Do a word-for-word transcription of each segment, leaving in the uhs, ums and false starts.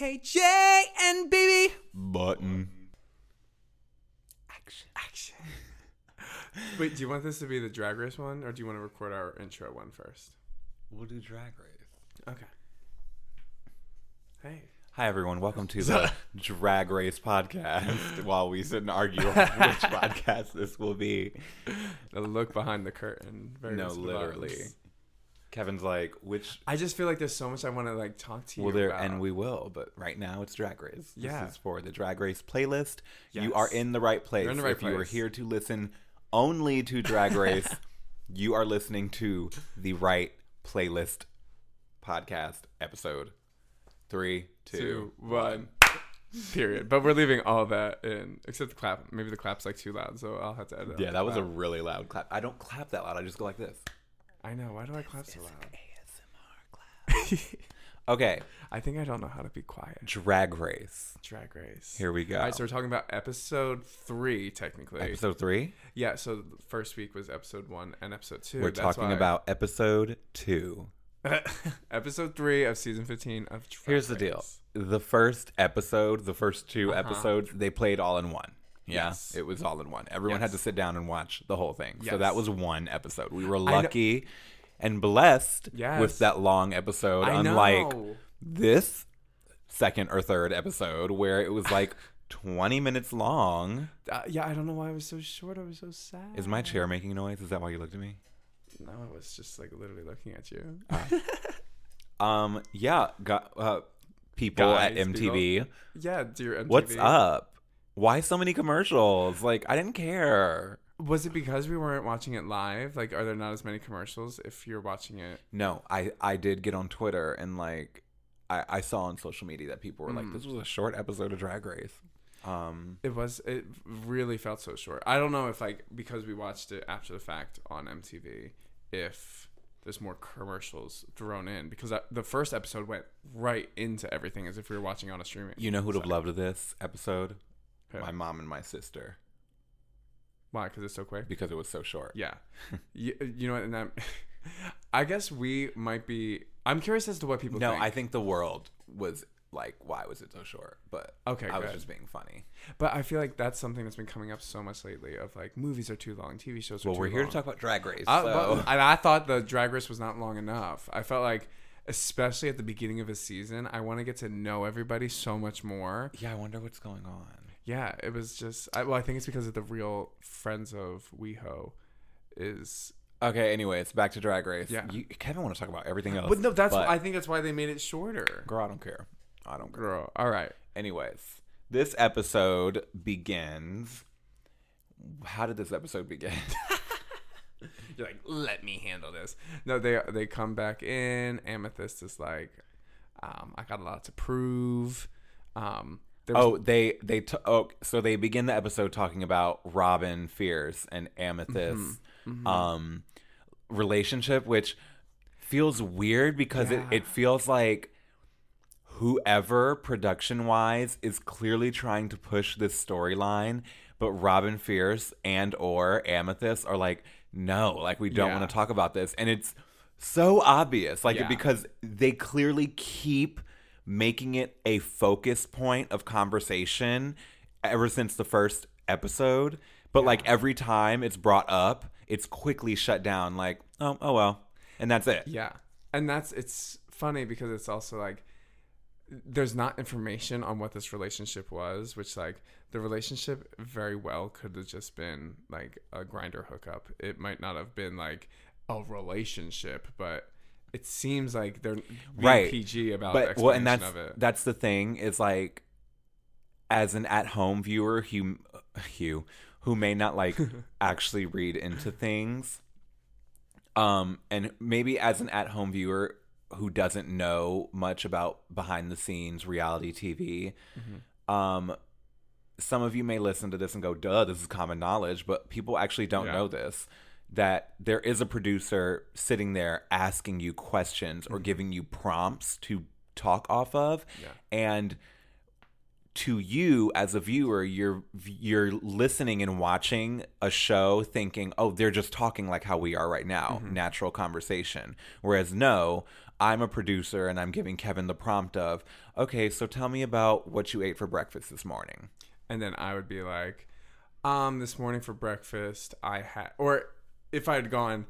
K J and B B. Button. Action. Action. Wait, do you want this to be the Drag Race one, or do you want to record our intro one first? We'll do Drag Race. Okay. Hey. Hi, everyone. Welcome to the Drag Race podcast while we sit and argue on which podcast this will be. A look behind the curtain. Very no, literally. Vibes. Kevin's like, which... I just feel like there's so much I want to like talk to you well, there, about. And we will, but right now it's Drag Race. This yeah. is for the Drag Race playlist. Yes. You are in the right place. You're in the right if place. You are here to listen only to Drag Race, you are listening to the right playlist podcast episode. Three, two, two one. Period. But we're leaving all that in, except the clap. Maybe the clap's like too loud, so I'll have to edit. Yeah, that was clap. A really loud clap. I don't clap that loud. I just go like this. I know. Why do I clap this so loud? A S M R clap. Okay. I think I don't know how to be quiet. Drag Race. Drag Race. Here we go. All right, so we're talking about episode three, technically. Episode three? Yeah, so the first week was episode one and episode two. We're That's talking why. about episode two. Episode three of season fifteen of Drag Here's Race. The deal. The first episode, the first two uh-huh. episodes, they played all in one. Yeah, yes. It was all in one. Everyone yes. had to sit down and watch the whole thing. Yes. So that was one episode. We were lucky and blessed yes. with that long episode, I unlike know. This second or third episode where it was like twenty minutes long. Uh, yeah, I don't know why it was so short. I was so sad. Is my chair making noise? Is that why you looked at me? No, I was just like literally looking at you. Uh, um, yeah, got, uh, people Guys, at M T V. People. Yeah, dear M T V. What's up? Why so many commercials? Like, I didn't care. Was it because we weren't watching it live? Like, are there not as many commercials if you're watching it? No, I, I did get on Twitter and, like, I, I saw on social media that people were mm. like, this was a short episode of Drag Race. Um, it was, it really felt so short. I don't know if, like, because we watched it after the fact on M T V, if there's more commercials thrown in. Because I, the first episode went right into everything as if we were watching on a streaming. You know who'd have loved this episode? Who? My mom and my sister. Why? Because it's so quick? Because it was so short. Yeah. you, you know what? And I'm, I guess we might be... I'm curious as to what people no, think. No, I think the world was... Like, why was it so short? But okay, I good. was just being funny. But I feel like that's something that's been coming up so much lately of, like, movies are too long, T V shows are well, too long. Well, we're here long. to talk about Drag Race. I, so. And I thought the Drag Race was not long enough. I felt like, especially at the beginning of a season, I want to get to know everybody so much more. Yeah, I wonder what's going on. Yeah, it was just... I, well, I think it's because of the real Friends of WeHo is... Okay, anyway, it's back to Drag Race. Yeah. You, Kevin want to talk about everything else. But no, that's but, I think that's why they made it shorter. Girl, I don't care. I don't care. Girl. All right. Anyways, this episode begins. How did this episode begin? You're like, let me handle this. No, they they come back in. Amethyst is like, um, I got a lot to prove. Um, was- oh, they they t- oh, so they begin the episode talking about Robin Fierce and Amethyst's mm-hmm. Mm-hmm. um relationship, which feels weird because yeah. it, it feels like. Whoever, production-wise, is clearly trying to push this storyline, but Robin Fierce and or Amethyst are like, no, like, we don't yeah. want to talk about this. And it's so obvious, like, yeah. because they clearly keep making it a focus point of conversation ever since the first episode. But, yeah. like, every time it's brought up, it's quickly shut down, like, oh, oh well. And that's it. Yeah. And that's, it's funny because it's also like, there's not information on what this relationship was, which, like, the relationship very well could have just been, like, a Grindr hookup. It might not have been, like, a relationship, but it seems like they're being right. P G about but, the explanation well, and that's, of it. That's the thing is, like, as an at-home viewer who, who, who may not, like, actually read into things, um, and maybe as an at-home viewer who doesn't know much about behind-the-scenes reality T V. Mm-hmm. Um, some of you may listen to this and go, duh, this is common knowledge, but people actually don't yeah. know this, that there is a producer sitting there asking you questions mm-hmm. or giving you prompts to talk off of. Yeah. And to you, as a viewer, you're you're listening and watching a show thinking, oh, they're just talking like how we are right now, mm-hmm. natural conversation. Whereas, no... I'm a producer and I'm giving Kevin the prompt of, okay, so tell me about what you ate for breakfast this morning. And then I would be like, um, this morning for breakfast I had, or if I had gone,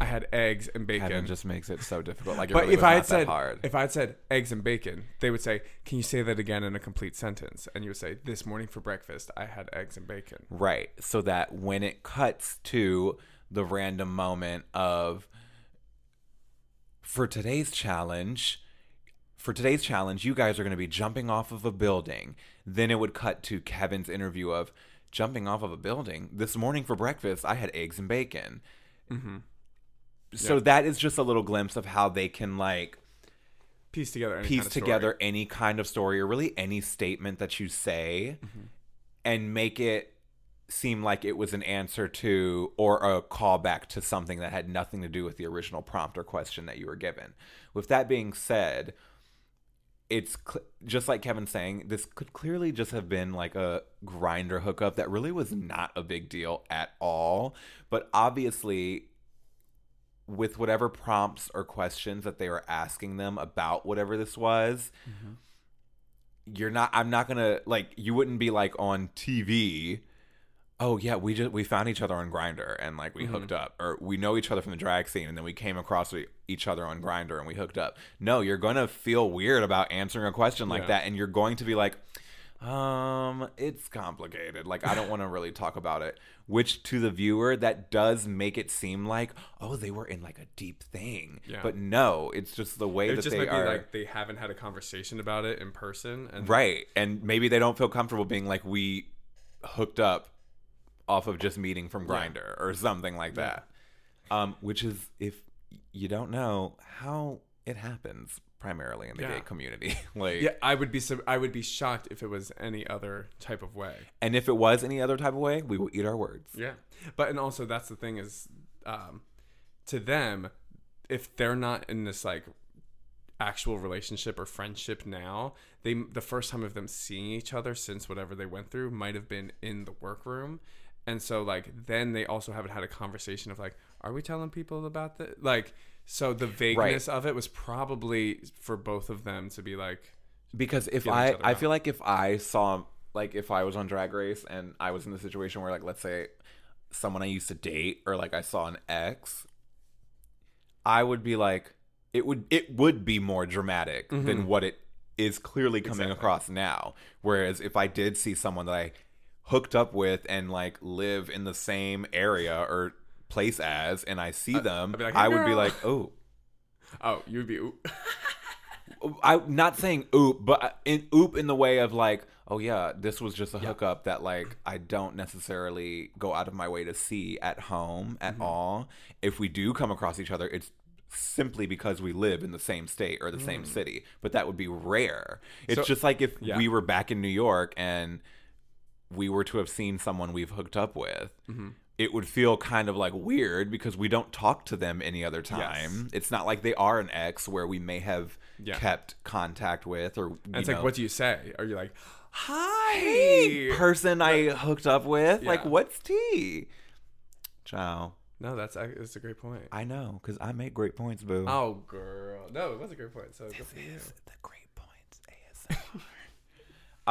I had eggs and bacon. Kevin just makes it so difficult. Like, it but really if was I had not said, that hard. If I had said eggs and bacon, they would say, can you say that again in a complete sentence? And you would say, this morning for breakfast, I had eggs and bacon. Right. So that when it cuts to the random moment of, for today's challenge, for today's challenge, you guys are going to be jumping off of a building. Then it would cut to Kevin's interview of, jumping off of a building. This morning for breakfast, I had eggs and bacon. Mm-hmm. So yeah. That is just a little glimpse of how they can, like, piece together any, piece kind, of together any kind of story, or really any statement that you say, mm-hmm. and make it seem like it was an answer to or a callback to something that had nothing to do with the original prompt or question that you were given. With that being said, it's cl- just like Kevin's saying, this could clearly just have been like a Grindr hookup that really was not a big deal at all. But obviously, with whatever prompts or questions that they were asking them about whatever this was, mm-hmm. you're not, I'm not going to, like, you wouldn't be like on T V, oh yeah, we just, we found each other on Grindr and like we mm-hmm. hooked up, or we know each other from the drag scene and then we came across each other on Grindr and we hooked up. No, you're going to feel weird about answering a question like yeah. that. And you're going to be like, um, it's complicated. Like, I don't want to really talk about it. Which, to the viewer, that does make it seem like, oh, they were in like a deep thing. Yeah. But no, it's just the way it that just they might are. Be like, they haven't had a conversation about it in person, and right? And maybe they don't feel comfortable being like, we hooked up off of just meeting from Grindr yeah. or something like that. Yeah. Um, which is, if you don't know, how it happens. Primarily in the yeah. gay community. Like, yeah, I would be I would be shocked if it was any other type of way. And if it was any other type of way, we will eat our words. Yeah. But, and also that's the thing is, um, to them, if they're not in this like actual relationship or friendship now, they the first time of them seeing each other since whatever they went through might have been in the workroom. And so like then they also haven't had a conversation of like, are we telling people about this? Like, so the vagueness right. of it was probably for both of them to be like, because if I, I feel like if I saw, like if I was on Drag Race and I was in the situation where like, let's say someone I used to date, or like I saw an ex, I would be like, it would, it would be more dramatic mm-hmm. than what it is clearly coming exactly. across now. Whereas if I did see someone that I hooked up with and like live in the same area or place as, and I see them, uh, like, hey, I would girl. be like, oh. Oh, you would be oop. I'm not saying oop, but in, oop in the way of like, oh yeah, this was just a yeah. hookup that like I don't necessarily go out of my way to see at home at mm-hmm. all. If we do come across each other, it's simply because we live in the same state or the mm. same city, but that would be rare. It's so, just like if yeah. we were back in New York and we were to have seen someone we've hooked up with, mm-hmm. it would feel kind of like weird because we don't talk to them any other time. Yes. It's not like they are an ex where we may have yeah. kept contact with, or you and it's know, like, what do you say? Are you like, hi, hey, person like, I hooked up with? Yeah. Like, what's tea? Ciao. No, that's that's a great point. I know, because I make great points, boo. Oh, girl. No, it was a great point. So this is the great points A S M R.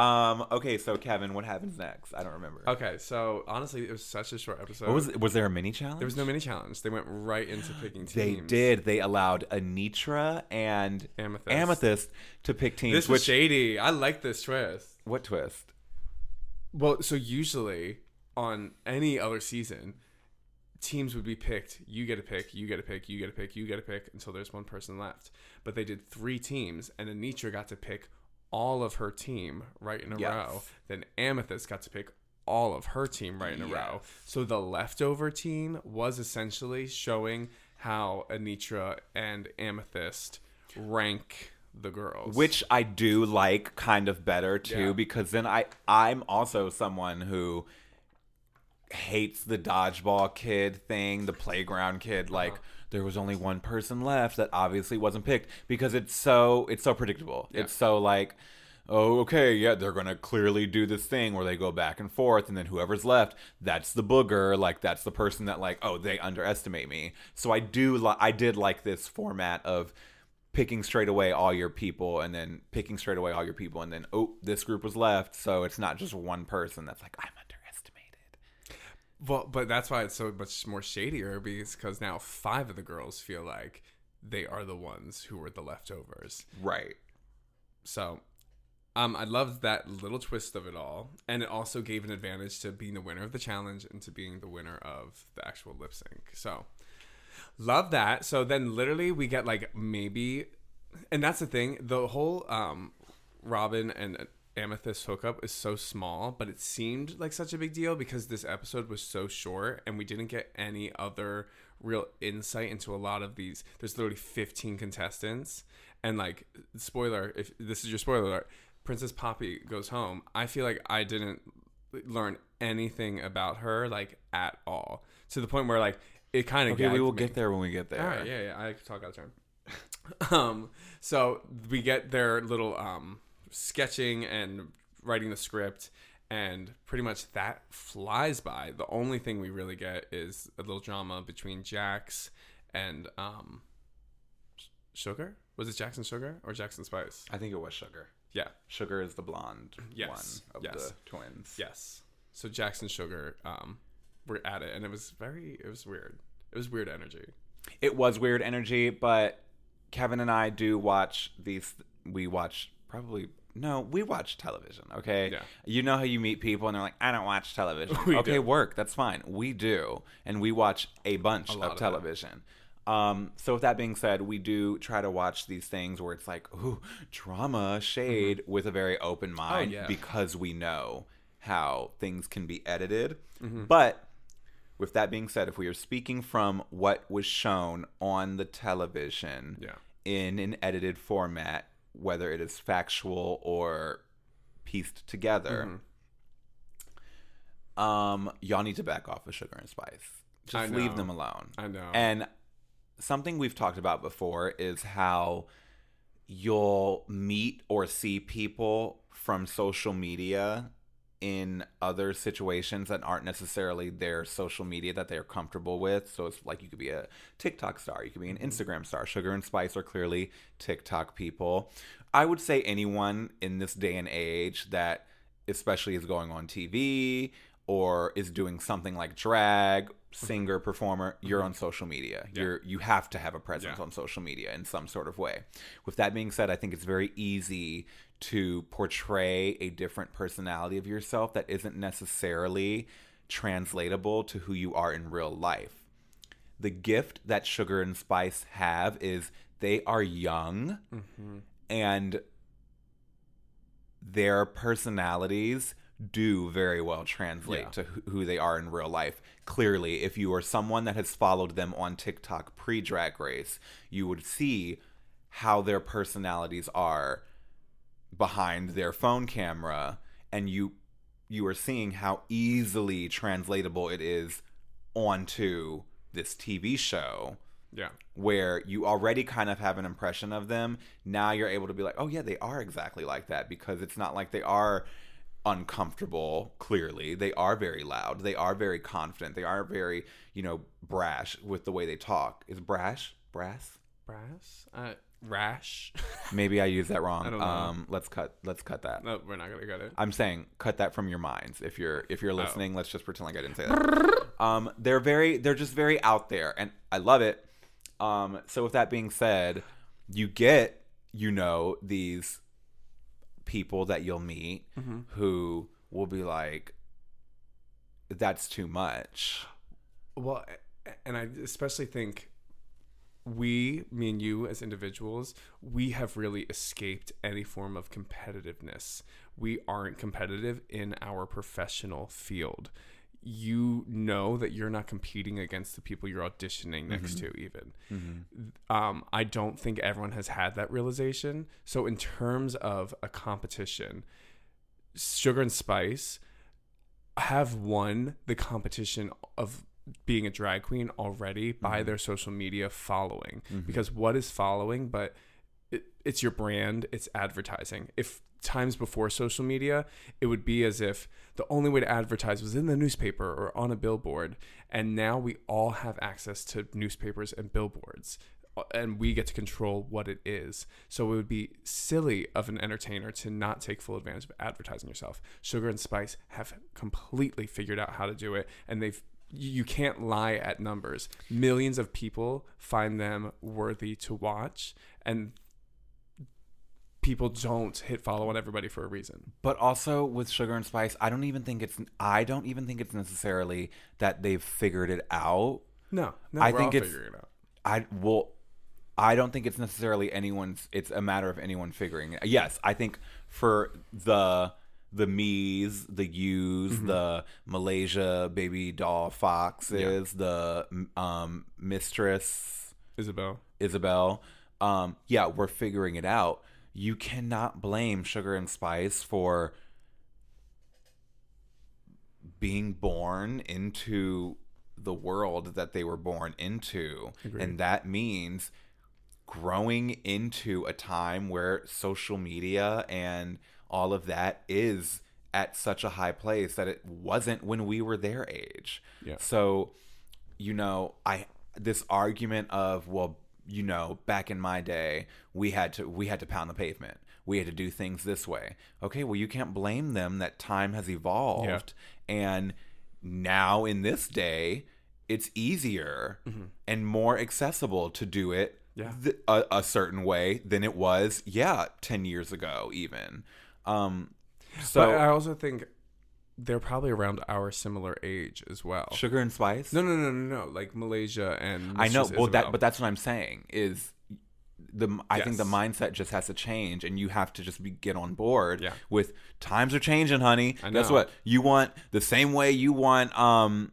Um, okay, so Kevin, what happens next? I don't remember. Okay, so honestly, it was such a short episode. What was, was there a mini challenge? There was no mini challenge. They went right into picking teams. They did. They allowed Anitra and Amethyst, Amethyst to pick teams. This was shady. I like this twist. What twist? Well, so usually on any other season, teams would be picked. You get a pick, you get a pick, you get a pick, you get a pick, until there's one person left. But they did three teams, and Anitra got to pick all of her team right in a yes. row. Then Amethyst got to pick all of her team right in yes. a row. So the leftover team was essentially showing how Anitra and Amethyst rank the girls. Which I do like kind of better too, yeah. because then I, I'm also someone who hates the dodgeball kid thing, the playground kid, uh-huh. like, there was only one person left that obviously wasn't picked, because it's so it's so predictable. Yeah. It's so like, oh, okay, yeah, they're going to clearly do this thing where they go back and forth, and then whoever's left, that's the booger. Like, that's the person that, like, oh, they underestimate me. So I do li- I did like this format of picking straight away all your people and then picking straight away all your people and then, oh, this group was left. So it's not just one person that's like, I'm underestimated. Well, but that's why it's so much more shadier, because now five of the girls feel like they are the ones who were the leftovers. Right. So um, I loved that little twist of it all. And it also gave an advantage to being the winner of the challenge and to being the winner of the actual lip sync. So love that. So then literally we get like maybe, and that's the thing, the whole um, Robin and Amethyst hookup is so small, but it seemed like such a big deal because this episode was so short and we didn't get any other real insight into a lot of these. There's literally fifteen contestants. And, like, spoiler, if this is your spoiler alert, Princess Poppy goes home. I feel like I didn't learn anything about her, like, at all. To the point where, like, it kind of Okay, we will me. get there when we get there. All right, yeah, yeah. I talk out of turn. um, so we get their little um, sketching and writing the script, and pretty much that flies by. The only thing we really get is a little drama between Jax and um, Sugar? Was it Jackson Sugar or Jackson Spice? I think it was Sugar. Yeah. Sugar is the blonde yes. one of yes. the twins. Yes. So Jackson Sugar um, were at it, and it was very, it was weird. It was weird energy. It was weird energy, but Kevin and I do watch these, we watch probably, no, we watch television, okay? Yeah. You know how you meet people, and they're like, I don't watch television. we okay, do. work, that's fine. We do, and we watch a bunch a of, of television. That. Um, so with that being said, we do try to watch these things where it's like, ooh, drama, shade, mm-hmm. with a very open mind oh, yeah. because we know how things can be edited. Mm-hmm. But with that being said, if we are speaking from what was shown on the television yeah. in an edited format, whether it is factual or pieced together, mm-hmm. um, y'all need to back off of Sugar and Spice. Just leave them alone. I know. And something we've talked about before is how you'll meet or see people from social media in other situations that aren't necessarily their social media that they're comfortable with. So it's like you could be a TikTok star. You could be an Instagram star. Sugar and Spice are clearly TikTok people. I would say anyone in this day and age that especially is going on T V or is doing something like drag, singer, performer, you're on social media. Yeah. You're you have to have a presence yeah. on social media in some sort of way. With that being said, I think it's very easy to portray a different personality of yourself that isn't necessarily translatable to who you are in real life. The gift that Sugar and Spice have is they are young mm-hmm. and their personalities do very well translate yeah. to who they are in real life. Clearly, if you are someone that has followed them on TikTok pre-Drag Race, you would see how their personalities are behind their phone camera, and you you are seeing how easily translatable it is onto this T V show. Yeah. Where you already kind of have an impression of them. Now you're able to be like, oh yeah, they are exactly like that, because it's not like they are uncomfortable. Clearly they are very loud, they are very confident, they are very, you know, brash with the way they talk. Is brash brass brass uh rash maybe I used that wrong. I don't know. um let's cut let's cut that. No, we're not gonna cut it. I'm saying cut that from your minds. If you're if you're listening, oh. let's just pretend like I didn't say that. um they're very they're just very out there, and I love it. Um so with that being said, you get you know these people that you'll meet mm-hmm. who will be like, that's too much. Well, and I especially think we, me and you as individuals, we have really escaped any form of competitiveness. We aren't competitive in our professional field. You know that you're not competing against the people you're auditioning next mm-hmm. to, even. Mm-hmm. Um, I don't think everyone has had that realization. So in terms of a competition, Sugar and Spice have won the competition of being a drag queen already mm-hmm. by their social media following. Mm-hmm. Because what is following? But it, it's your brand, it's advertising. If times before social media, it would be as if the only way to advertise was in the newspaper or on a billboard, and now we all have access to newspapers and billboards. and we get to control what it is. So it would be silly of an entertainer to not take full advantage of advertising yourself. Sugar and Spice have completely figured out how to do it, and they've you can't lie at numbers. Millions of people find them worthy to watch, and people don't hit follow on everybody for a reason. But also with Sugar and Spice, I don't even think it's I don't even think it's necessarily that they've figured it out. No, no, I we're think all it's figuring it out. I well, I don't think it's necessarily anyone's. It's a matter of anyone figuring it. Yes, I think for the the me's, the you's, mm-hmm. the Malaysia baby doll foxes, yeah. the um, mistress Isabel, Isabel. Um, yeah, we're figuring it out. You cannot blame Sugar and Spice for being born into the world that they were born into. Agreed. And that means growing into a time where social media and all of that is at such a high place that it wasn't when we were their age. Yeah. So, you know, I this argument of, well, you know, back in my day, we had to we had to pound the pavement. We had to do things this way. Okay, well, you can't blame them that time has evolved. Yeah. And now in this day, it's easier mm-hmm. and more accessible to do it yeah. th- a, a certain way than it was, yeah, ten years ago even. Um, so but I also think they're probably around our similar age as well. Sugar and Spice? No, no, no, no, no. Like Malaysia and Mistress I know, well, Isabel. that, but that's what I'm saying is the. I yes. think the mindset just has to change, and you have to just be, get on board yeah. with times are changing, honey. I know. Guess what? You want the same way you want um,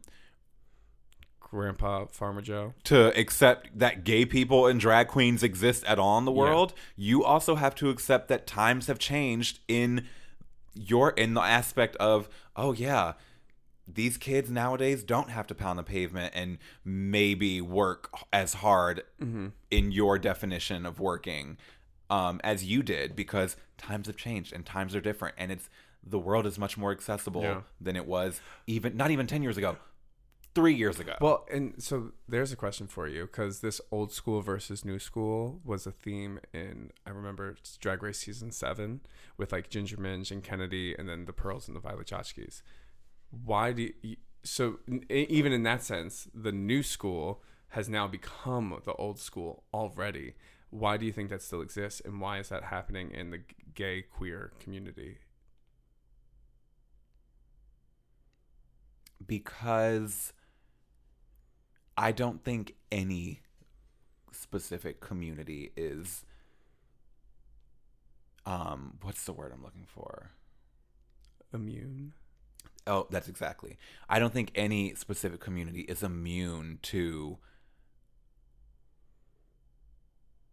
Grandpa Farmer Joe to accept that gay people and drag queens exist at all in the world. Yeah. You also have to accept that times have changed in. You're in the aspect of, oh, yeah, these kids nowadays don't have to pound the pavement and maybe work as hard mm-hmm. in your definition of working um, as you did, because times have changed and times are different. And it's the world is much more accessible yeah. than it was even not even ten years ago, three years ago. Well, and so there's a question for you, because this old school versus new school was a theme in, I remember, it's Drag Race season seven with like Ginger Minj and Kennedy, and then the Pearls and the Violet Chachkis. Why do you, so even in that sense, the new school has now become the old school already. Why do you think that still exists, and why is that happening in the gay queer community? Because I don't think any specific community is, um, what's the word I'm looking for? Immune? Oh, that's exactly. I don't think any specific community is immune to,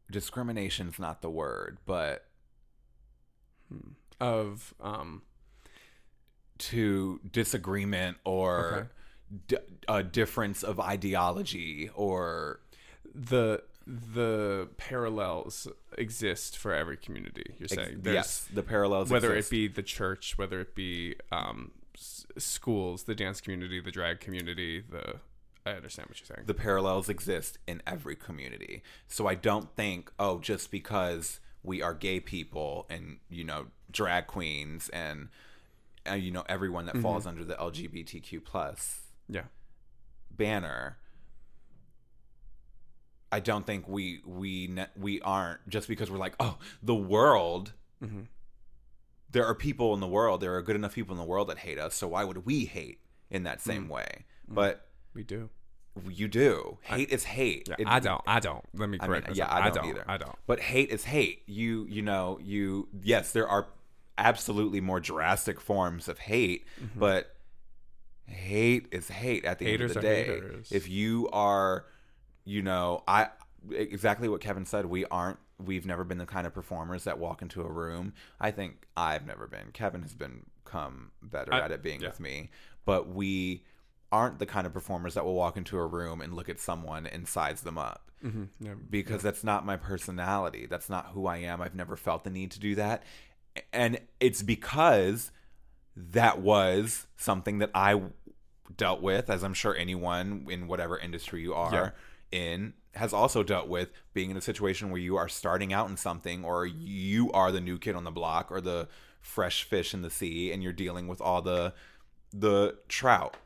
discrimination's not the word, but hmm. of, um, to disagreement or... Okay. D- a difference of ideology, or the the parallels exist for every community. You're saying Ex- yes, the parallels, whether exist. It be the church, whether it be um, s- schools, the dance community, the drag community. The I understand what you're saying. The parallels exist in every community, so I don't think oh just because we are gay people and you know drag queens and uh, you know everyone that mm-hmm. falls under the L G B T Q plus. Yeah, banner. I don't think we we ne- we aren't just because we're like oh the world. Mm-hmm. There are people in the world. There are good enough people in the world that hate us. So why would we hate in that same mm-hmm. way? Mm-hmm. But we do. You do. Hate I, is hate. Yeah, it, I don't. I don't. Let me correct. I mean, yeah, I don't, I don't either. I don't. But hate is hate. You you know you yes there are absolutely more drastic forms of hate, mm-hmm. but. Hate is hate at the haters end of the day. Haters. If you are, you know, I exactly what Kevin said, we aren't, we've never been the kind of performers that walk into a room. I think I've never been. Kevin has become better I, at it being yeah. with me. But we aren't the kind of performers that will walk into a room and look at someone and size them up. Mm-hmm. Yeah. Because yeah. that's not my personality. That's not who I am. I've never felt the need to do that. And it's because... that was something that I dealt with, as I'm sure anyone in whatever industry you are, yeah. in has also dealt with being in a situation where you are starting out in something, or you are the new kid on the block or the fresh fish in the sea, and you're dealing with all the the trout,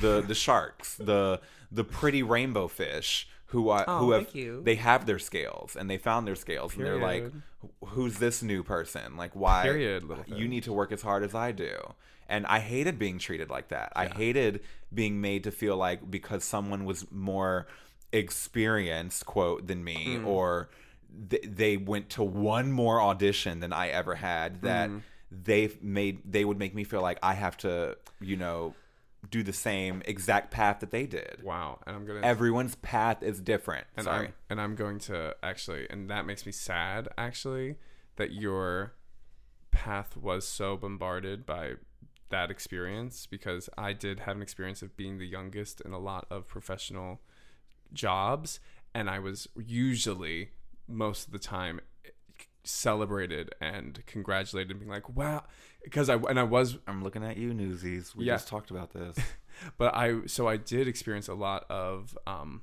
the the sharks, the the pretty rainbow fish who are oh, who have you. They have their scales and they found their scales Period. And they're like, who's this new person? Like, why Period, you need to work as hard as I do. And I hated being treated like that. Yeah. I hated being made to feel like because someone was more experienced, quote, than me, mm. or th- they went to one more audition than I ever had, that mm. they made they would make me feel like I have to, you know, do the same exact path that they did. Wow. And I'm gonna everyone's path is different. And Sorry. I'm, and I'm going to actually, and that makes me sad actually, that your path was so bombarded by that experience, because I did have an experience of being the youngest in a lot of professional jobs, and I was usually most of the time celebrated and congratulated, being like, wow, because I and I was I'm looking at you, Newsies, we yeah. just talked about this. But I so I did experience a lot of um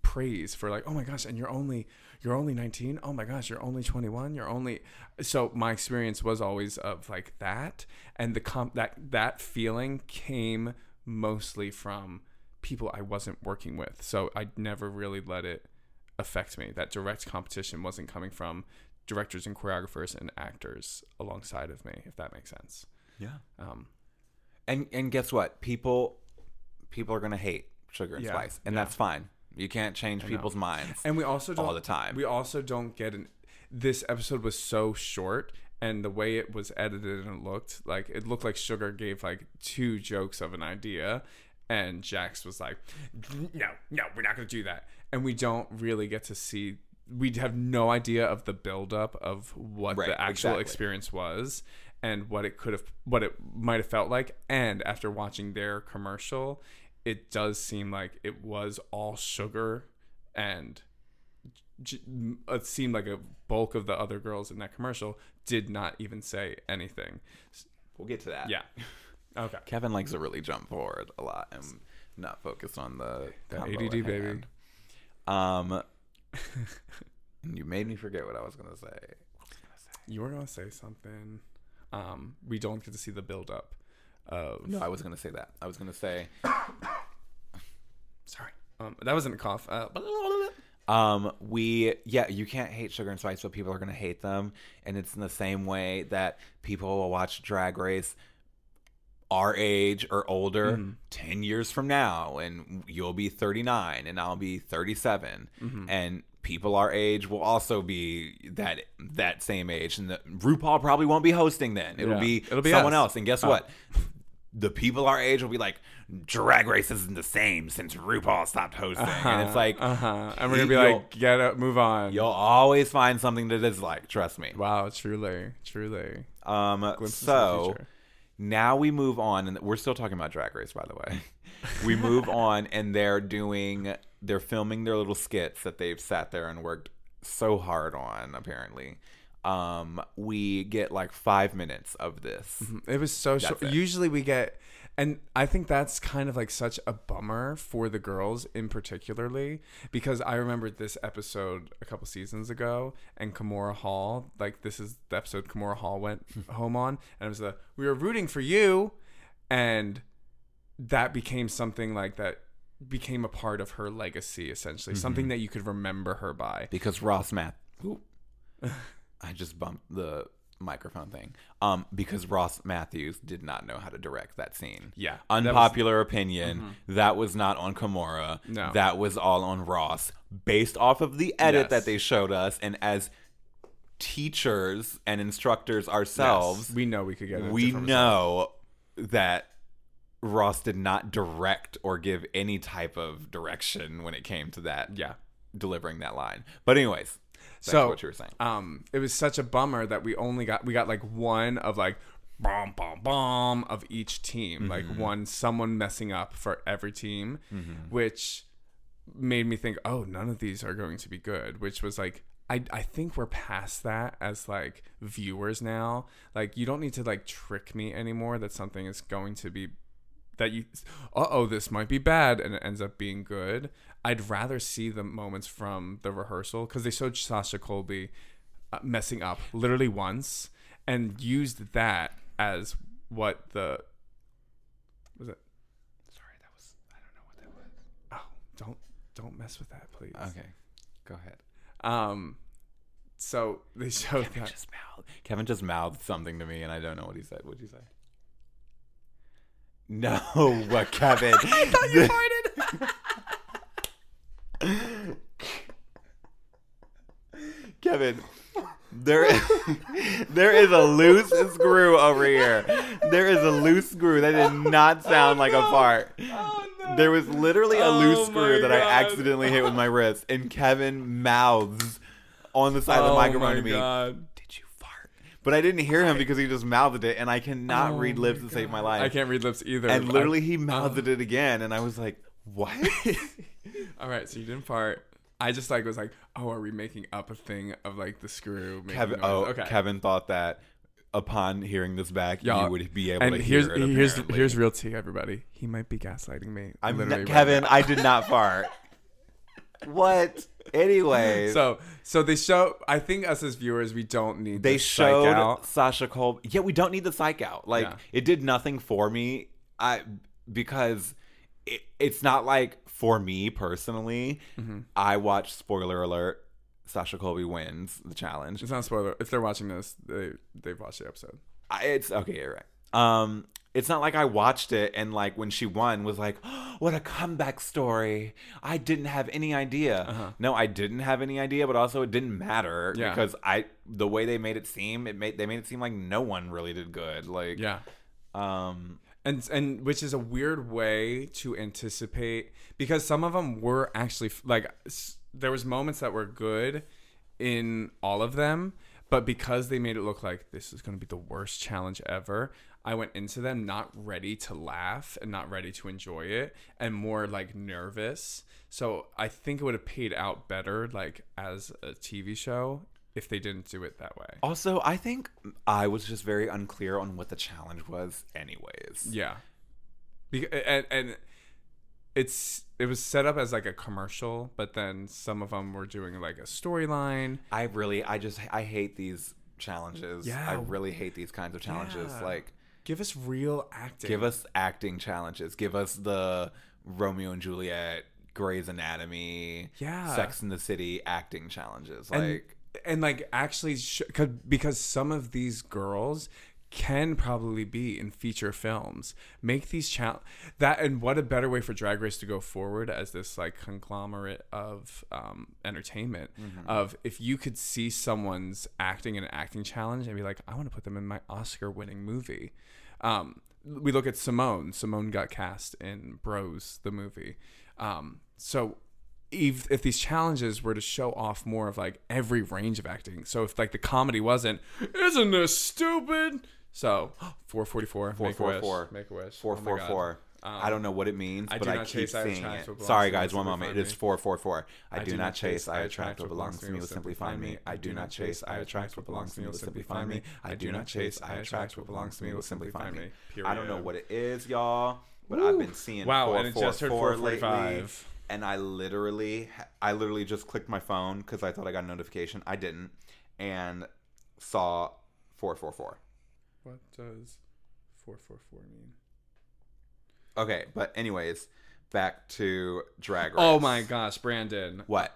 praise for, like, oh my gosh, and you're only you're only nineteen, oh my gosh, you're only twenty-one, you're only so my experience was always of like that, and the comp that that feeling came mostly from people I wasn't working with. So I never really let it affect me. That direct competition wasn't coming from directors and choreographers and actors alongside of me, if that makes sense. Yeah. Um, and and guess what? People people are going to hate Sugar and yeah, Spice, and yeah. that's fine. You can't change people's minds. And we also don't, all the time. We also don't get an this episode was so short, and the way it was edited and looked, like it looked like Sugar gave like two jokes of an idea, and Jax was like, no, no, we're not going to do that. And we don't really get to see, we have no idea of the buildup of what right, the actual exactly. experience was and what it could have, what it might have felt like. And after watching their commercial, it does seem like it was all Sugar, and it seemed like a bulk of the other girls in that commercial did not even say anything. We'll get to that. Yeah. Okay. Kevin likes to really jump forward a lot and not focus on the, the A D D baby. Um, and you made me forget what I was gonna say. You were gonna say something. Um, we don't get to see the build up. Of... No, I was gonna say that. I was gonna say. Sorry, um, that wasn't a cough. Uh, um, we yeah, you can't hate Sugar and Spice, but people are gonna hate them, and it's in the same way that people will watch Drag Race our age or older mm-hmm. ten years from now, and you'll be thirty-nine and I'll be thirty-seven mm-hmm. and people our age will also be that that same age, and the, RuPaul probably won't be hosting then. It'll yeah. be It'll be someone us. else. And guess oh. what? The people our age will be like, Drag Race isn't the same since RuPaul stopped hosting. Uh-huh, and it's like... Uh-huh. And we're going to be like, get up, move on. You'll always find something to dislike, trust me. Wow, truly, truly. Um, so... Now we move on, and we're still talking about Drag Race, by the way. We move on, and they're doing, they're filming their little skits that they've sat there and worked so hard on, apparently. Um, we get like five minutes of this. It was so short. Usually we get, and I think that's kind of like such a bummer for the girls in particularly, because I remembered this episode a couple seasons ago, and Kimora Hall, like this is the episode Kimora Hall went home on, and it was the, we were rooting for you, and that became something like that. Became a part of her legacy, essentially. Mm-hmm. Something that you could remember her by. Because Ross Math... I just bumped the microphone thing. Um, because Ross Matthews did not know how to direct that scene. Yeah. Unpopular that was, opinion. Mm-hmm. That was not on Kimora. No. That was all on Ross. Based off of the edit yes. that they showed us, and as teachers and instructors ourselves... Yes. We know we could get it. We know result. that... Ross did not direct or give any type of direction when it came to that. Yeah. Delivering that line. But anyways, that's so, what you were saying. Um, it was such a bummer that we only got, we got like one of like, bomb, bomb, bomb of each team. Mm-hmm. Like one, someone messing up for every team, mm-hmm. which made me think, oh, none of these are going to be good, which was like, I, I think we're past that as, like, viewers now. Like, you don't need to, like, trick me anymore that something is going to be that you, uh-oh, this might be bad, and it ends up being good. I'd rather see the moments from the rehearsal, because they showed Sasha Colby uh, messing up literally once and used that as what the was it? Sorry, that was I don't know what that was. Oh, don't don't mess with that, please. Okay, go ahead. Um, so they showed Kevin that. Just mouthed, Kevin just mouthed something to me, and I don't know what he said. What'd you say? No, what Kevin? I thought you farted. Kevin, there is, there is a loose screw over here. There is a loose screw. That did not sound oh, like no. a fart. Oh, no. There was literally a loose oh, screw that God. I accidentally hit with my wrist, and Kevin mouths on the side oh, of the microphone to me. God. Did you fart? But I didn't hear him I, because he just mouthed it, and I cannot oh, read lips to God. save my life. I can't read lips either. And literally, I, he mouthed oh. it again, and I was like, "What?" All right, so you didn't fart. I just like was like, oh, are we making up a thing of like the screw? Kevin, oh, okay. Kevin thought that upon hearing this back, Y'all, you would be able and to here's, hear it. Here's apparently. here's real tea, everybody. He might be gaslighting me. I'm literally not, Kevin. Right I did not fart. What? Anyway, so so they show. I think us as viewers, we don't need. They the showed psych out. Sasha Colby. Yeah, we don't need the psych out. Like yeah. it did nothing for me. I because it, it's not like. For me personally, mm-hmm. I watched, spoiler alert, Sasha Colby wins the challenge. It's not a spoiler. If they're watching this, they, they've watched the episode. I, it's okay, you're right. Um, it's not like I watched it and like when she won was like, oh, what a comeback story. I didn't have any idea. Uh-huh. No, I didn't have any idea, but also it didn't matter yeah. because I the way they made it seem, it made they made it seem like no one really did good. Like yeah. Um And and which is a weird way to anticipate, because some of them were actually like there was moments that were good in all of them, but because they made it look like this is going to be the worst challenge ever, I went into them not ready to laugh and not ready to enjoy it and more like nervous. So I think it would have paid out better like as a T V show if they didn't do it that way. Also, I think I was just very unclear on what the challenge was anyways. Yeah. Be- and, and it's it was set up as like a commercial, but then some of them were doing like a storyline. I really, I just, I hate these challenges. Yeah. I really hate these kinds of challenges. Yeah. Like, give us real acting. Give us acting challenges. Give us the Romeo and Juliet, Grey's Anatomy, yeah. Sex and the City acting challenges. Like... And- And like actually, sh- because some of these girls can probably be in feature films. Make these challenge that, and what a better way for Drag Race to go forward as this like conglomerate of um, entertainment. Mm-hmm. Of if you could see someone's acting in an acting challenge and be like, I want to put them in my Oscar-winning movie. Um, we look at Simone. Simone got cast in Bros, the movie. Um, so. If, if these challenges were to show off more of like every range of acting, so if like the comedy wasn't, isn't this stupid? So four forty-four, four forty-four, make a wish, four forty-four. I don't know what it means, I but I keep seeing it. Sorry guys, one moment. It is four forty-four. I do not chase, I attract what belongs to me. Will simply find me. I do not chase, I attract what belongs to me. Will simply find me. I do not chase, I attract what belongs to me. Will simply find me. I don't know what it is, y'all, but I've been seeing four forty-four lately. And I literally, I literally just clicked my phone because I thought I got a notification. I didn't, and saw four forty-four. What does four forty-four mean? Okay, but anyways, back to Drag Race. Oh my gosh, Brandon! What?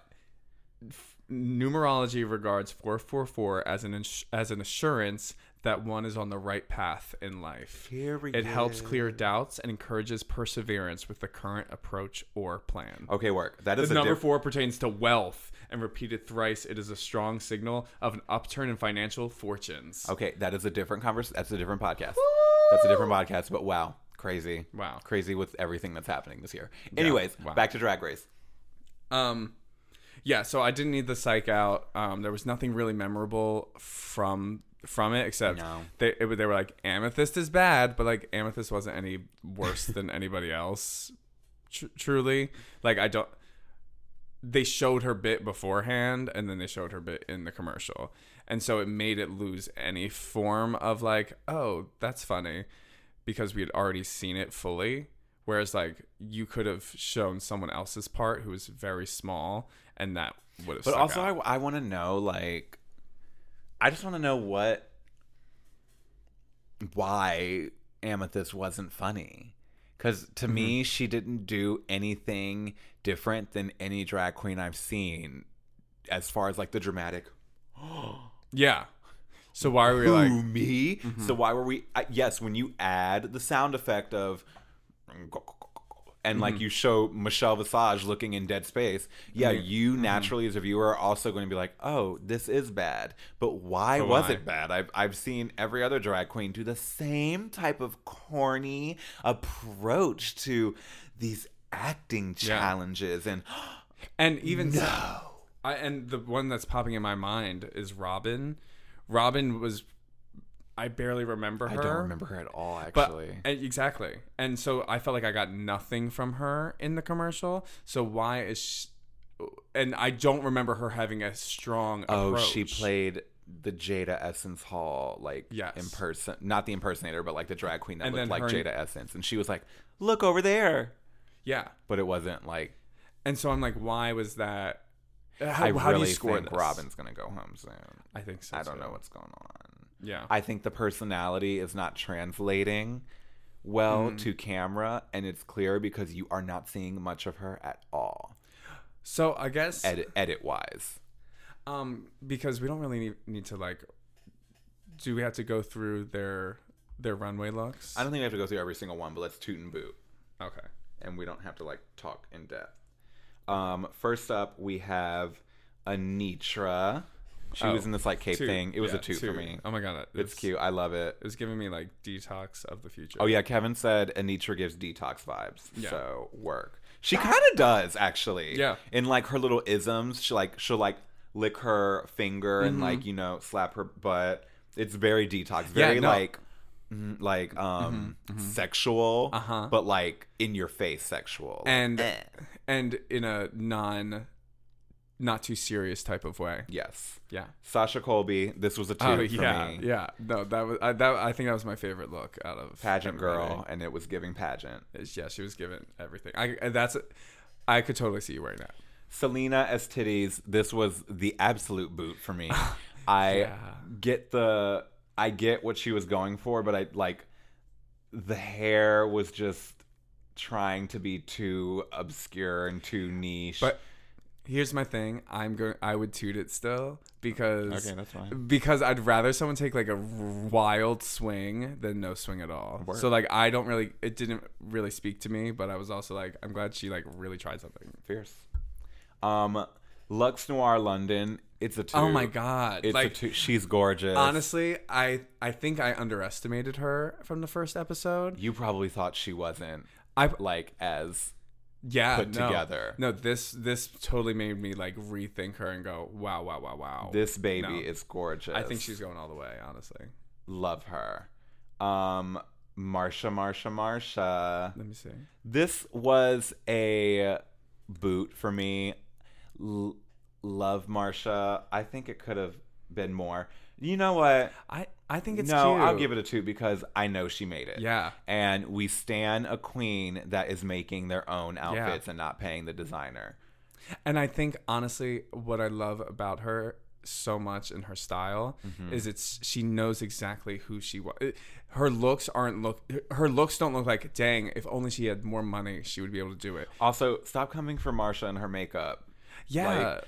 Numerology regards four forty-four as an ins- as an assurance that one is on the right path in life. Here we it go. Helps clear doubts and encourages perseverance with the current approach or plan. Okay, work. That is the number diff- four pertains to wealth, and repeated thrice, it is a strong signal of an upturn in financial fortunes. Okay, that is a different conversation. That's a different podcast. Woo! That's a different podcast. But wow, crazy! Wow, crazy with everything that's happening this year. Anyways, yeah, wow. Back to Drag Race. Um. Yeah, so I didn't need the psych out. Um, there was nothing really memorable from from it, except no. they it, they were like, Amethyst is bad, but like Amethyst wasn't any worse than anybody else. Tr- truly, like I don't. They showed her bit beforehand, and then they showed her bit in the commercial, and so it made it lose any form of like, oh, that's funny, because we had already seen it fully. Whereas like you could have shown someone else's part who was very small and that would have. But also out. I, I want to know, like, I just want to know what, why Amethyst wasn't funny. Because to mm-hmm. me, she didn't do anything different than any drag queen I've seen as far as like the dramatic. Yeah. So why are we like. Ooh, me? Mm-hmm. So why were we. Uh, yes, when you add the sound effect of. And like mm-hmm. you show Michelle Visage looking in dead space. Yeah, mm-hmm. you naturally as a viewer are also going to be like, oh, this is bad. But why oh, was why? it bad? I've, I've seen every other drag queen do the same type of corny approach to these acting challenges. Yeah. And and even no. so, I, and the one that's popping in my mind is Robin. Robin was... I barely remember her. I don't remember her at all, actually. But, exactly. And so I felt like I got nothing from her in the commercial. So why is she... And I don't remember her having a strong approach. Oh, she played the Jada Essence Hall, like, yes. in person. Not the impersonator, but, like, the drag queen that and looked like her... Jada Essence. And she was like, look over there. Yeah. But it wasn't, like... And so I'm like, why was that... How, I how really do you score think this? Robin's going to go home soon. I think so, I don't too. know what's going on. Yeah, I think the personality is not translating well mm. to camera, and it's clear because you are not seeing much of her at all. So I guess edit, edit wise, um, because we don't really need, need to like. Do we have to go through their their runway looks? I don't think we have to go through every single one, but let's toot and boot. Okay, and we don't have to like talk in depth. Um, first up, we have Anitra. She oh, was in this, like, cape two. thing. It was yeah, a toot two. for me. Oh, my God. It's, it's cute. I love it. It was giving me, like, Detox of the future. Oh, yeah. Kevin said Anitra gives Detox vibes. Yeah. So, work. She kind of does, actually. Yeah. In, like, her little isms. She, like, she'll, like, lick her finger mm-hmm. and, like, you know, slap her butt. It's very Detox. Very, yeah, no. like, mm, like um, mm-hmm. Mm-hmm. sexual. Uh-huh. But, like, in-your-face sexual. And, eh. and in a non- not too serious type of way. Yes. Yeah. Sasha Colby. This was a two oh, yeah, for me. Yeah. No, that was I, that. I think that was my favorite look out of pageant everybody. girl, and it was giving pageant. It's, yeah, she was giving everything. I that's. I could totally see you wearing that. Selena as titties. This was the absolute boot for me. I yeah. get the. I get what she was going for, but I like. The hair was just trying to be too obscure and too niche, but. Here's my thing. I'm going. I would toot it still because okay, that's fine. Because I'd rather someone take like a wild swing than no swing at all. Word. So like I don't really. It didn't really speak to me, but I was also like, I'm glad she like really tried something fierce. Um, Lux Noir London. It's a two. Oh my God! It's like, a two. She's gorgeous. Honestly, I I think I underestimated her from the first episode. You probably thought she wasn't. I like as. Yeah, put no, together. No, this this totally made me like rethink her and go, wow, wow, wow, wow. This baby no. is gorgeous. I think she's going all the way, honestly. Love her. Um, Marsha, Marsha, Marsha. Let me see. This was a boot for me. L- love Marsha. I think it could have been more. You know what? I, I think it's no, cute. No, I'll give it a two because I know she made it. Yeah. And we stan a queen that is making their own outfits yeah. and not paying the designer. And I think, honestly, what I love about her so much in her style mm-hmm. is it's she knows exactly who she was. Her looks aren't look. Her looks don't look like, dang, if only she had more money, she would be able to do it. Also, stop coming for Marsha and her makeup. Yeah. Like,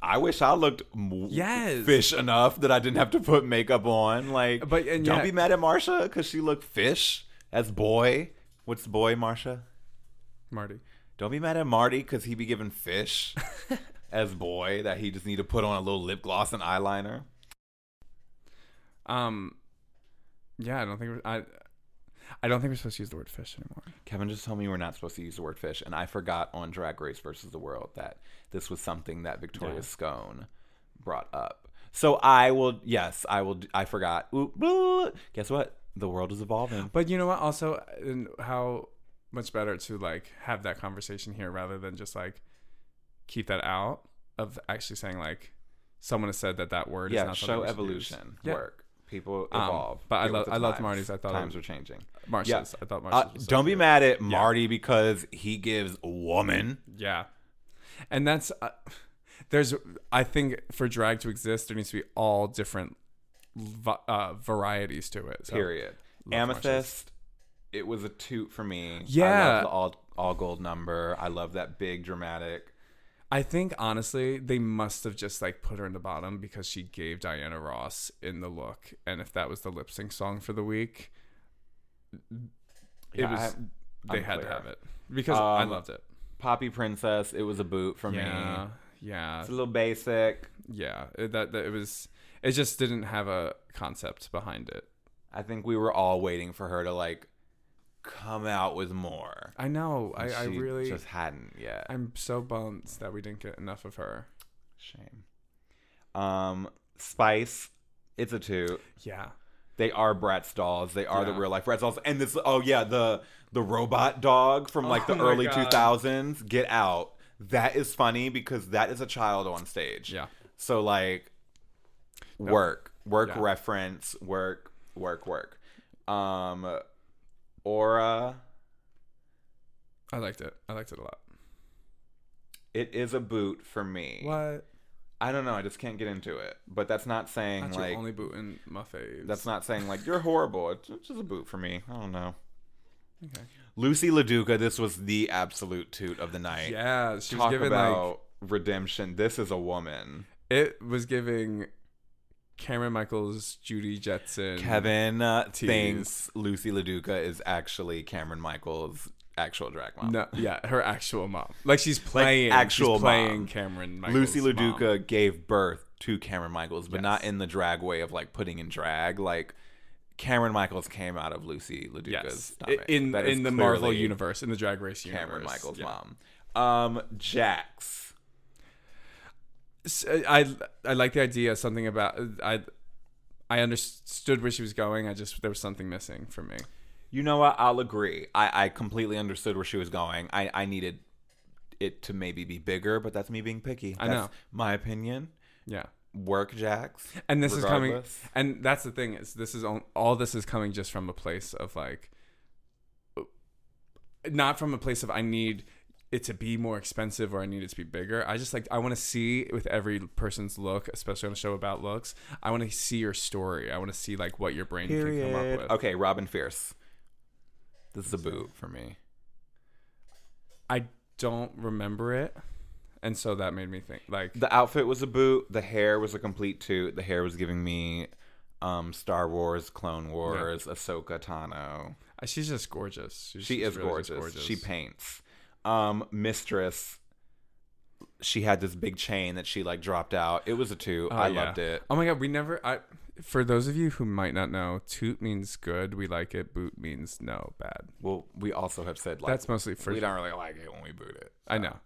I wish I looked yes. fish enough that I didn't have to put makeup on. Like, but, and don't yeah. be mad at Marsha because she looked fish as boy. What's boy, Marsha? Marty. Don't be mad at Marty because he be giving fish as boy that he just need to put on a little lip gloss and eyeliner. Um, yeah, I don't think I. I don't think we're supposed to use the word fish anymore. Kevin just told me we're not supposed to use the word fish, and I forgot on Drag Race versus the World that this was something that Victoria yeah. Scone brought up. So I will, yes, I will. I forgot. Ooh, blah, guess what? The world is evolving. But you know what? Also, how much better to like have that conversation here rather than just like keep that out of actually saying like someone has said that that word yeah, is not show evolution work. Yeah. People evolve. Um, but I, lo- I loved Marty's. I thought times were changing. Marcia's. Yeah. I thought Marcia's. Uh, was so don't be good. Mad at Marty yeah. because he gives woman. Yeah. And that's, uh, there's, I think for drag to exist, there needs to be all different uh, varieties to it. So, period. Amethyst, Marcia's. It was a toot for me. Yeah. I love the all, all gold number. I love that big dramatic. I think, honestly, they must have just, like, put her in the bottom because she gave Diana Ross in the look. And if that was the lip sync song for the week, it yeah, was, I, they I'm had clear. To have it. Because um, I loved it. Poppy Princess, it was a boot for yeah, me. Yeah. It's a little basic. Yeah. It, that, that it was, it just didn't have a concept behind it. I think we were all waiting for her to, like, come out with more. I know. I, I really just hadn't yet. I'm so bummed that we didn't get enough of her. Shame. Um, Spice, it's a toot. Yeah, they are Bratz dolls. They are yeah. the real life Bratz dolls. And this, oh yeah, the the robot dog from like oh the early God. two thousands. Get out. That is funny because that is a child on stage. Yeah. So like, work, work yeah. reference, work, work, work. Um. Aura. I liked it. I liked it a lot. It is a boot for me. What? I don't know. I just can't get into it. But that's not saying that's like your only boot in my faves. That's not saying like you're horrible. It's just a boot for me. I don't know. Okay. Lucy LaDuca. This was the absolute toot of the night. Yeah, she Talk was giving about like redemption. This is a woman. It was giving Cameron Michaels, Judy Jetson. Kevin uh, thinks Lucy LaDuca is actually Cameron Michaels' actual drag mom. No, yeah, her actual mom. Like she's playing like actual she's playing mom. Cameron Michaels. Lucy LaDuca mom. Gave birth to Cameron Michaels, but yes. not in the drag way of like putting in drag. Like Cameron Michaels came out of Lucy LaDuca's yes. stomach. In that in the Marvel universe, in the Drag Race universe. Cameron Michaels' yeah. mom. Um, Jax. I I like the idea. Something about I I understood where she was going. I just there was something missing for me. You know what? I'll agree. I, I completely understood where she was going. I, I needed it to maybe be bigger, but that's me being picky. That's I know my opinion. Yeah, work Jax. And this regardless. Is coming. And that's the thing is this is all, all this is coming just from a place of like, not from a place of I need it to be more expensive or I need it to be bigger. I just like, I want to see with every person's look, especially on a show about looks, I want to see your story. I want to see like what your brain Period. Can come up with. Okay, Robin Fierce. This is a boot for me. I don't remember it. And so that made me think like the outfit was a boot. The hair was a complete toot. The hair was giving me um, Star Wars, Clone Wars, yeah. Ahsoka Tano. She's just gorgeous. She's, she she's is really gorgeous. gorgeous. She paints. Um, Mistress, she had this big chain that she like dropped out. It was a toot. Oh, I yeah. loved it. Oh my god, we never. I for those of you who might not know, toot means good. We like it. Boot means no, bad. Well, we also have said like that's mostly for we don't really like it when we boot it. So. I know.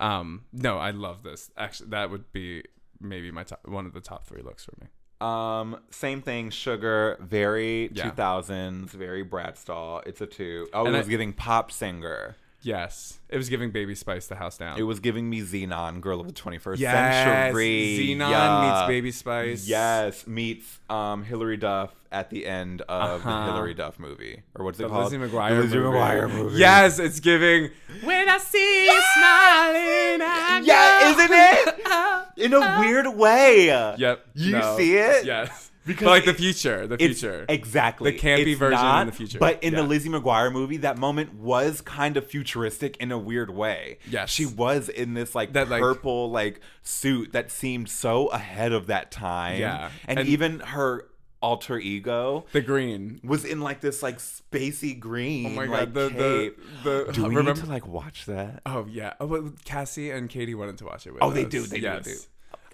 Um, no, I love this. Actually, that would be maybe my top, one of the top three looks for me. Um, same thing, Sugar, very yeah. two thousands, very Bratz doll. It's a toot. Oh, and it was I, giving pop singer. Yes. It was giving Baby Spice the house down. It was giving me Zenon, girl of the twenty-first yes. century. Zenon yeah. meets Baby Spice. Yes. Meets um, Hilary Duff at the end of uh-huh. the Hilary Duff movie. Or what's it the called? Lizzie McGuire the Lizzie movie. McGuire movie. Yes. It's giving When I See You Smiling I Yeah, isn't it? Oh, in a oh. weird way. Yep. You no. see it? Yes. Because but like the future, the future. Exactly. The campy it's version not, in the future. But in yeah. the Lizzie McGuire movie, that moment was kind of futuristic in a weird way. Yes. She was in this like that, purple like, like suit that seemed so ahead of that time. Yeah. And, and even her alter ego. The green. Was in like this like spacey green. Oh my god. Like, the, the, the, the, do we remember? Need to like watch that? Oh yeah. Oh, but Cassie and Katie wanted to watch it with oh, us. Oh, they do. They yes. do. They do.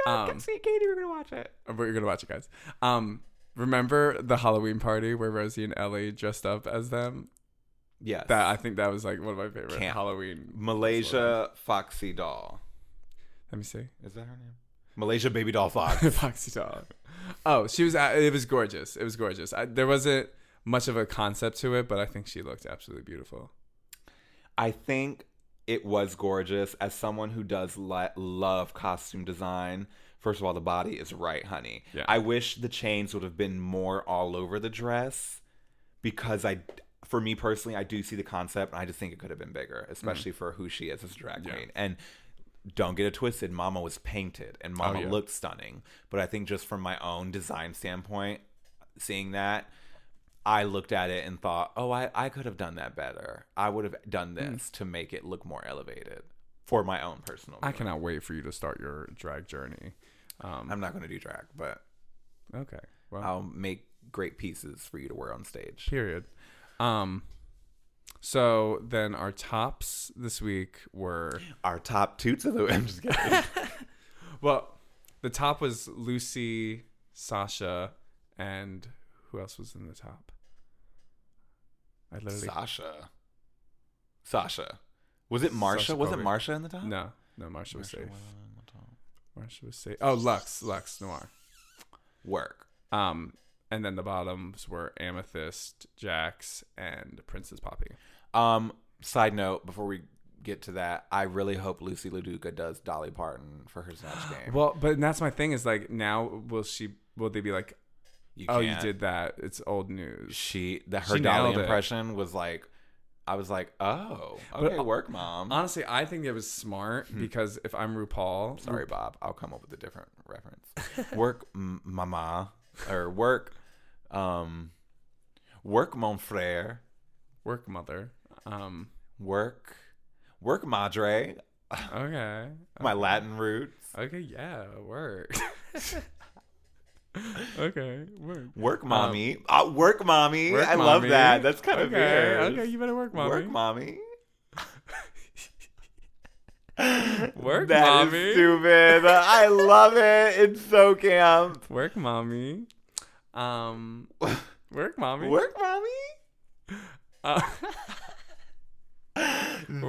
God, um, see, Katie, we're going to watch it. We're going to watch it, guys. Um, remember the Halloween party where Rosie and Ellie dressed up as them? Yes. That, I think that was like one of my favorite Camp. Halloween. Malaysia stories. Foxy Doll. Let me see. Is that her name? Malaysia Baby Doll Fox. Foxy Doll. Oh, she was. It was gorgeous. It was gorgeous. I, there wasn't much of a concept to it, but I think she looked absolutely beautiful. I think... It was gorgeous. As someone who does li- love costume design, First of all, the body is right, honey. Yeah. I wish the chains would have been more all over the dress because I, for me personally, I do see the concept and I just think it could have been bigger, especially mm. for who she is as a drag queen. Yeah. And don't get it twisted. Mama was painted and Mama oh, yeah. looked stunning. But I think just from my own design standpoint, seeing that, I looked at it and thought, oh, I, I could have done that better. I would have done this mm. to make it look more elevated for my own personal view. I cannot wait for you to start your drag journey. Um, I'm not going to do drag, but okay, well, I'll make great pieces for you to wear on stage. Period. Um, so then our tops this week were... Our top toots of the week. I'm just kidding. Well, the top was Lucy, Sasha, and who else was in the top? I literally... Sasha. Sasha. Was it Marsha? Was it Marsha in the top? No. No, Marsha was safe. Marsha was safe. Oh, Lux. Lux Noir. Work. Um, and then the bottoms were Amethyst, Jax, and Princess Poppy. Um, side note, before we get to that, I really hope Lucy LaDuca does Dolly Parton for her snatch game. Well, but that's my thing is like, now will she, will they be like, you oh, you did that. It's old news. She, the, her she Dolly impression was like, I was like, oh, okay, but, work, mom. Honestly, I think it was smart because if I'm RuPaul... Sorry, Ru- Bob. I'll come up with a different reference. Work, m- mama. Or work, um, work, mon frere. Work, mother. Um, work, work, madre. Okay. My okay. Latin roots. Okay, yeah, work. Okay, work, work, mommy. Um, oh, work, mommy. Work, I love mommy. That. That's kind of okay, weird. Okay, you better work, mommy. Work, mommy. Work, that mommy. Is stupid. I love it. It's so camp. Work, mommy. Um, work, mommy. Work, mommy. Uh,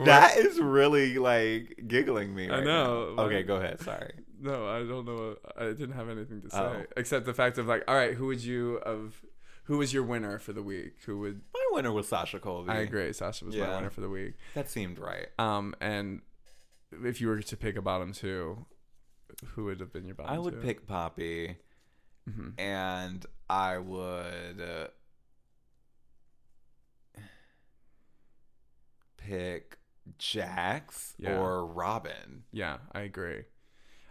that is really like giggling me. Right I know. Now. Okay, go ahead. Sorry. No, I don't know. I didn't have anything to say oh. except the fact of like, all right, who would you of, who was your winner for the week? Who would my winner was Sasha Colby. I agree, Sasha was yeah. my winner for the week. That seemed right. Um, and if you were to pick a bottom two, who would have been your bottom? I would two? pick Poppy, mm-hmm. and I would uh, pick Jax yeah. or Robin. Yeah, I agree.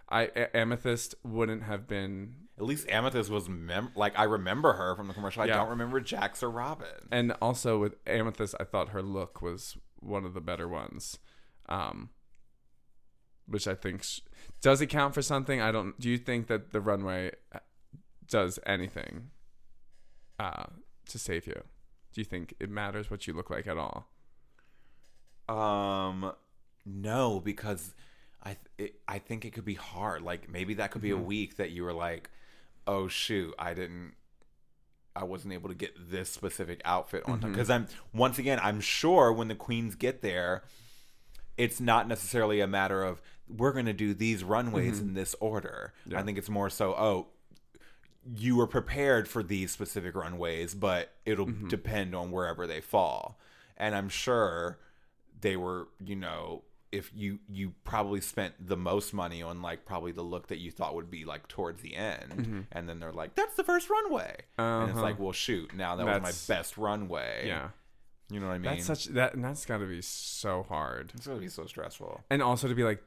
I Amethyst wouldn't have been. At least Amethyst was mem- like I remember her from the commercial. I yeah. don't remember Jax or Robin. And also with Amethyst, I thought her look was one of the better ones, um, which I think sh- does it count for something? I don't. Do you think that the runway does anything uh, to save you? Do you think it matters what you look like at all? Um, no, because. I th- it, I think it could be hard. Like maybe that could be mm-hmm. a week that you were like, "Oh shoot, I didn't, I wasn't able to get this specific outfit on time." Mm-hmm. Because I'm once again, I'm sure when the queens get there, it's not necessarily a matter of we're going to do these runways mm-hmm. in this order. Yeah. I think it's more so, oh, you were prepared for these specific runways, but it'll mm-hmm. depend on wherever they fall. And I'm sure they were, you know. If you you probably spent the most money on like probably the look that you thought would be like towards the end mm-hmm. and then they're like that's the first runway uh-huh. and it's like well shoot now that that's, was my best runway yeah you know what I mean that's such that and that's gotta be so hard it's gonna be so stressful and also to be like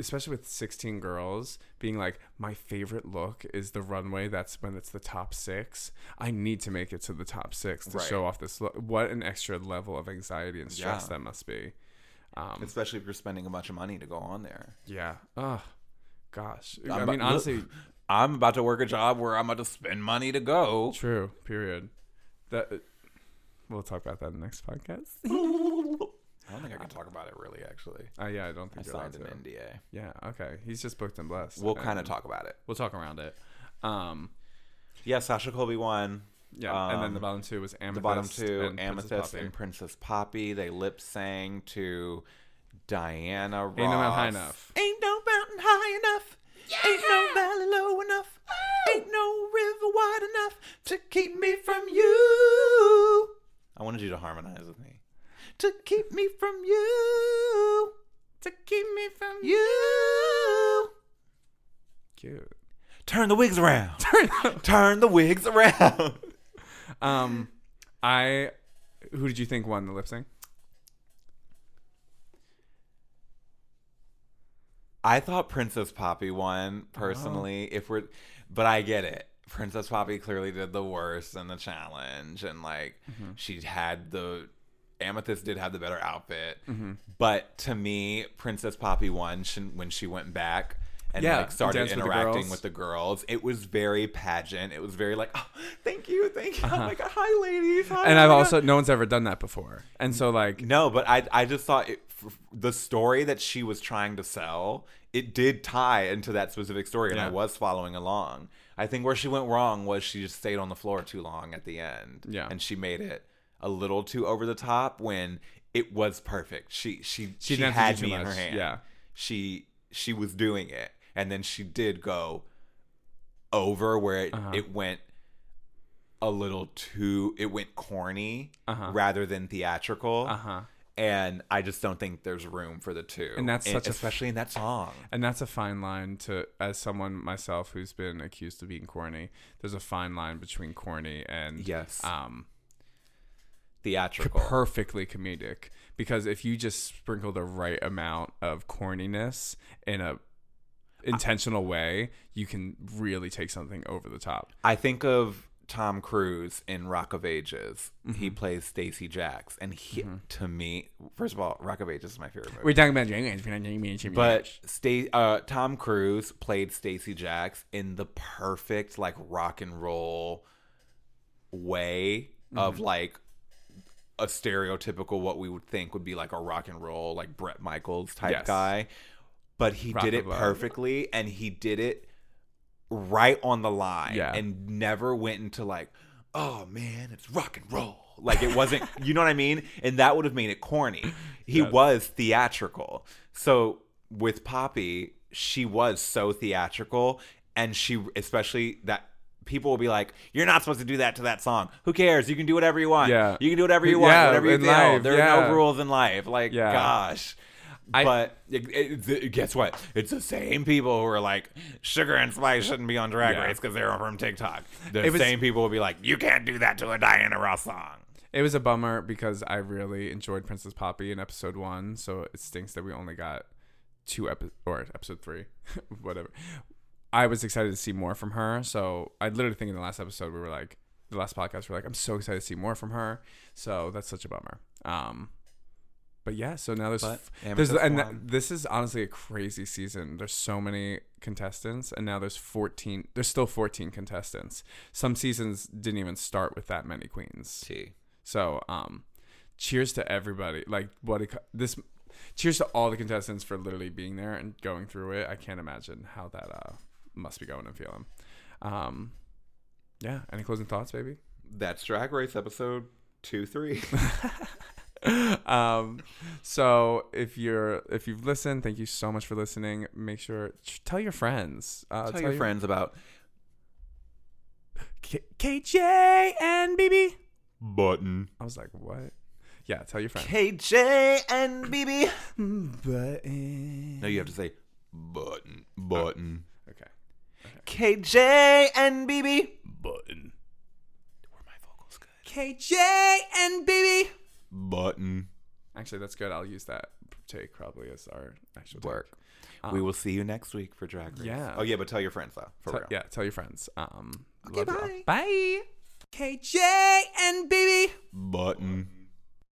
especially with sixteen girls being like my favorite look is the runway that's when it's the top six I need to make it to the top six to right. show off this look what an extra level of anxiety and stress yeah. that must be. Um, Especially if you're spending a bunch of money to go on there. Yeah. Oh, gosh. I'm I mean, about, honestly, look, I'm about to work a job where I'm about to spend money to go. True. Period. That we'll talk about that in the next podcast. I don't think I can talk about it really. Actually. Uh, yeah, I don't think I signed an N D A. Yeah. Okay. He's just booked and blessed. We'll kind of talk about it. We'll talk around it. Um. Yeah, Sasha Colby won. Yeah, um, and then the bottom two was Amethyst. The bottom two, and Amethyst Princess and Princess Poppy. They lip sang to Diana Ross. Ain't no mountain high enough. Ain't no mountain high enough. Yeah! Ain't no valley low enough. Woo! Ain't no river wide enough to keep me from you. I wanted you to harmonize with me. To keep me from you. To keep me from you. Cute. turn the wigs around. Turn, turn the wigs around. um, I. Who did you think won the lip sync? I thought Princess Poppy won personally. Oh. If we're, but I get it. Princess Poppy clearly did the worst in the challenge, and like mm-hmm. she had the Amethyst did have the better outfit. Mm-hmm. But to me, Princess Poppy won when she went back and yeah, like started interacting with the, with the girls. It was very pageant. It was very like, oh, thank you, thank you. Uh-huh. Oh my god, hi ladies. Hi, and I've god. also no one's ever done that before, and so like no, but I I just thought it. The story that she was trying to sell, it did tie into that specific story, and yeah. I was following along. I think where she went wrong was she just stayed on the floor too long at the end, yeah. and she made it a little too over the top when it was perfect. She she she, she had me in her hand. Yeah, she she was doing it, and then she did go over where it, uh-huh. it went a little too. It went corny uh-huh. rather than theatrical. Uh huh. And I just don't think there's room for the two. And that's such and, a, especially in that song. And that's a fine line to, as someone myself who's been accused of being corny, there's a fine line between corny and yes. um, theatrical. Perfectly comedic. Because if you just sprinkle the right amount of corniness in a intentional I, way, you can really take something over the top. I think of Tom Cruise in Rock of Ages. Mm-hmm. He plays Stacey Jaxx, and he, mm-hmm. to me, first of all, Rock of Ages is my favorite movie. We're talking about Drag Race. But Sta- uh, Tom Cruise played Stacey Jaxx in the perfect like rock and roll way mm-hmm. of like a stereotypical what we would think would be like a rock and roll like Bret Michaels type yes. guy. But he rock did it perfectly, and he did it right on the line yeah. and never went into like, oh man, it's rock and roll, like it wasn't you know what I mean, and that would have made it corny. He yes. was theatrical. So with Poppy, she was so theatrical, and she especially that people will be like, you're not supposed to do that to that song. Who cares? You can do whatever you want. Yeah. You can do whatever you want, yeah, whatever you feel. There yeah. are no rules in life. Like yeah. gosh. I, but it, it, guess what? It's the same people who are like, Sugar and Spice shouldn't be on Drag yeah. Race because they're from TikTok. The was, same people will be like, you can't do that to a Diana Ross song. It was a bummer because I really enjoyed Princess Poppy in episode one, so it stinks that we only got two episodes, or episode three, whatever. I was excited to see more from her, so I literally think in the last episode we were like, the last podcast we were like, I'm so excited to see more from her, so that's such a bummer. Um... But yeah, so now there's, there's and th- this is honestly a crazy season. There's so many contestants, and now there's fourteen. There's still fourteen contestants. Some seasons didn't even start with that many queens. Gee. So, um, cheers to everybody. Like what it, this, cheers to all the contestants for literally being there and going through it. I can't imagine how that uh, must be going and feeling. Um, yeah. Any closing thoughts, baby? That's Drag Race episode two, three. um so if you're if you've listened, thank you so much for listening. Make sure ch- tell your friends uh tell, tell your, your friends about K- KJ and B B button. I was like, what? Yeah, tell your friends K J and B B button. No, you have to say button button. Oh, okay. okay K J and B B button. Were my vocals good? K J and B B button. Actually, that's good. I'll use that take probably as our actual work. Um, we will see you next week for Drag Race. Yeah. Oh yeah, but tell your friends though. For tell, real. Yeah, tell your friends. Um. Okay. Bye. Bye. K J and B B button.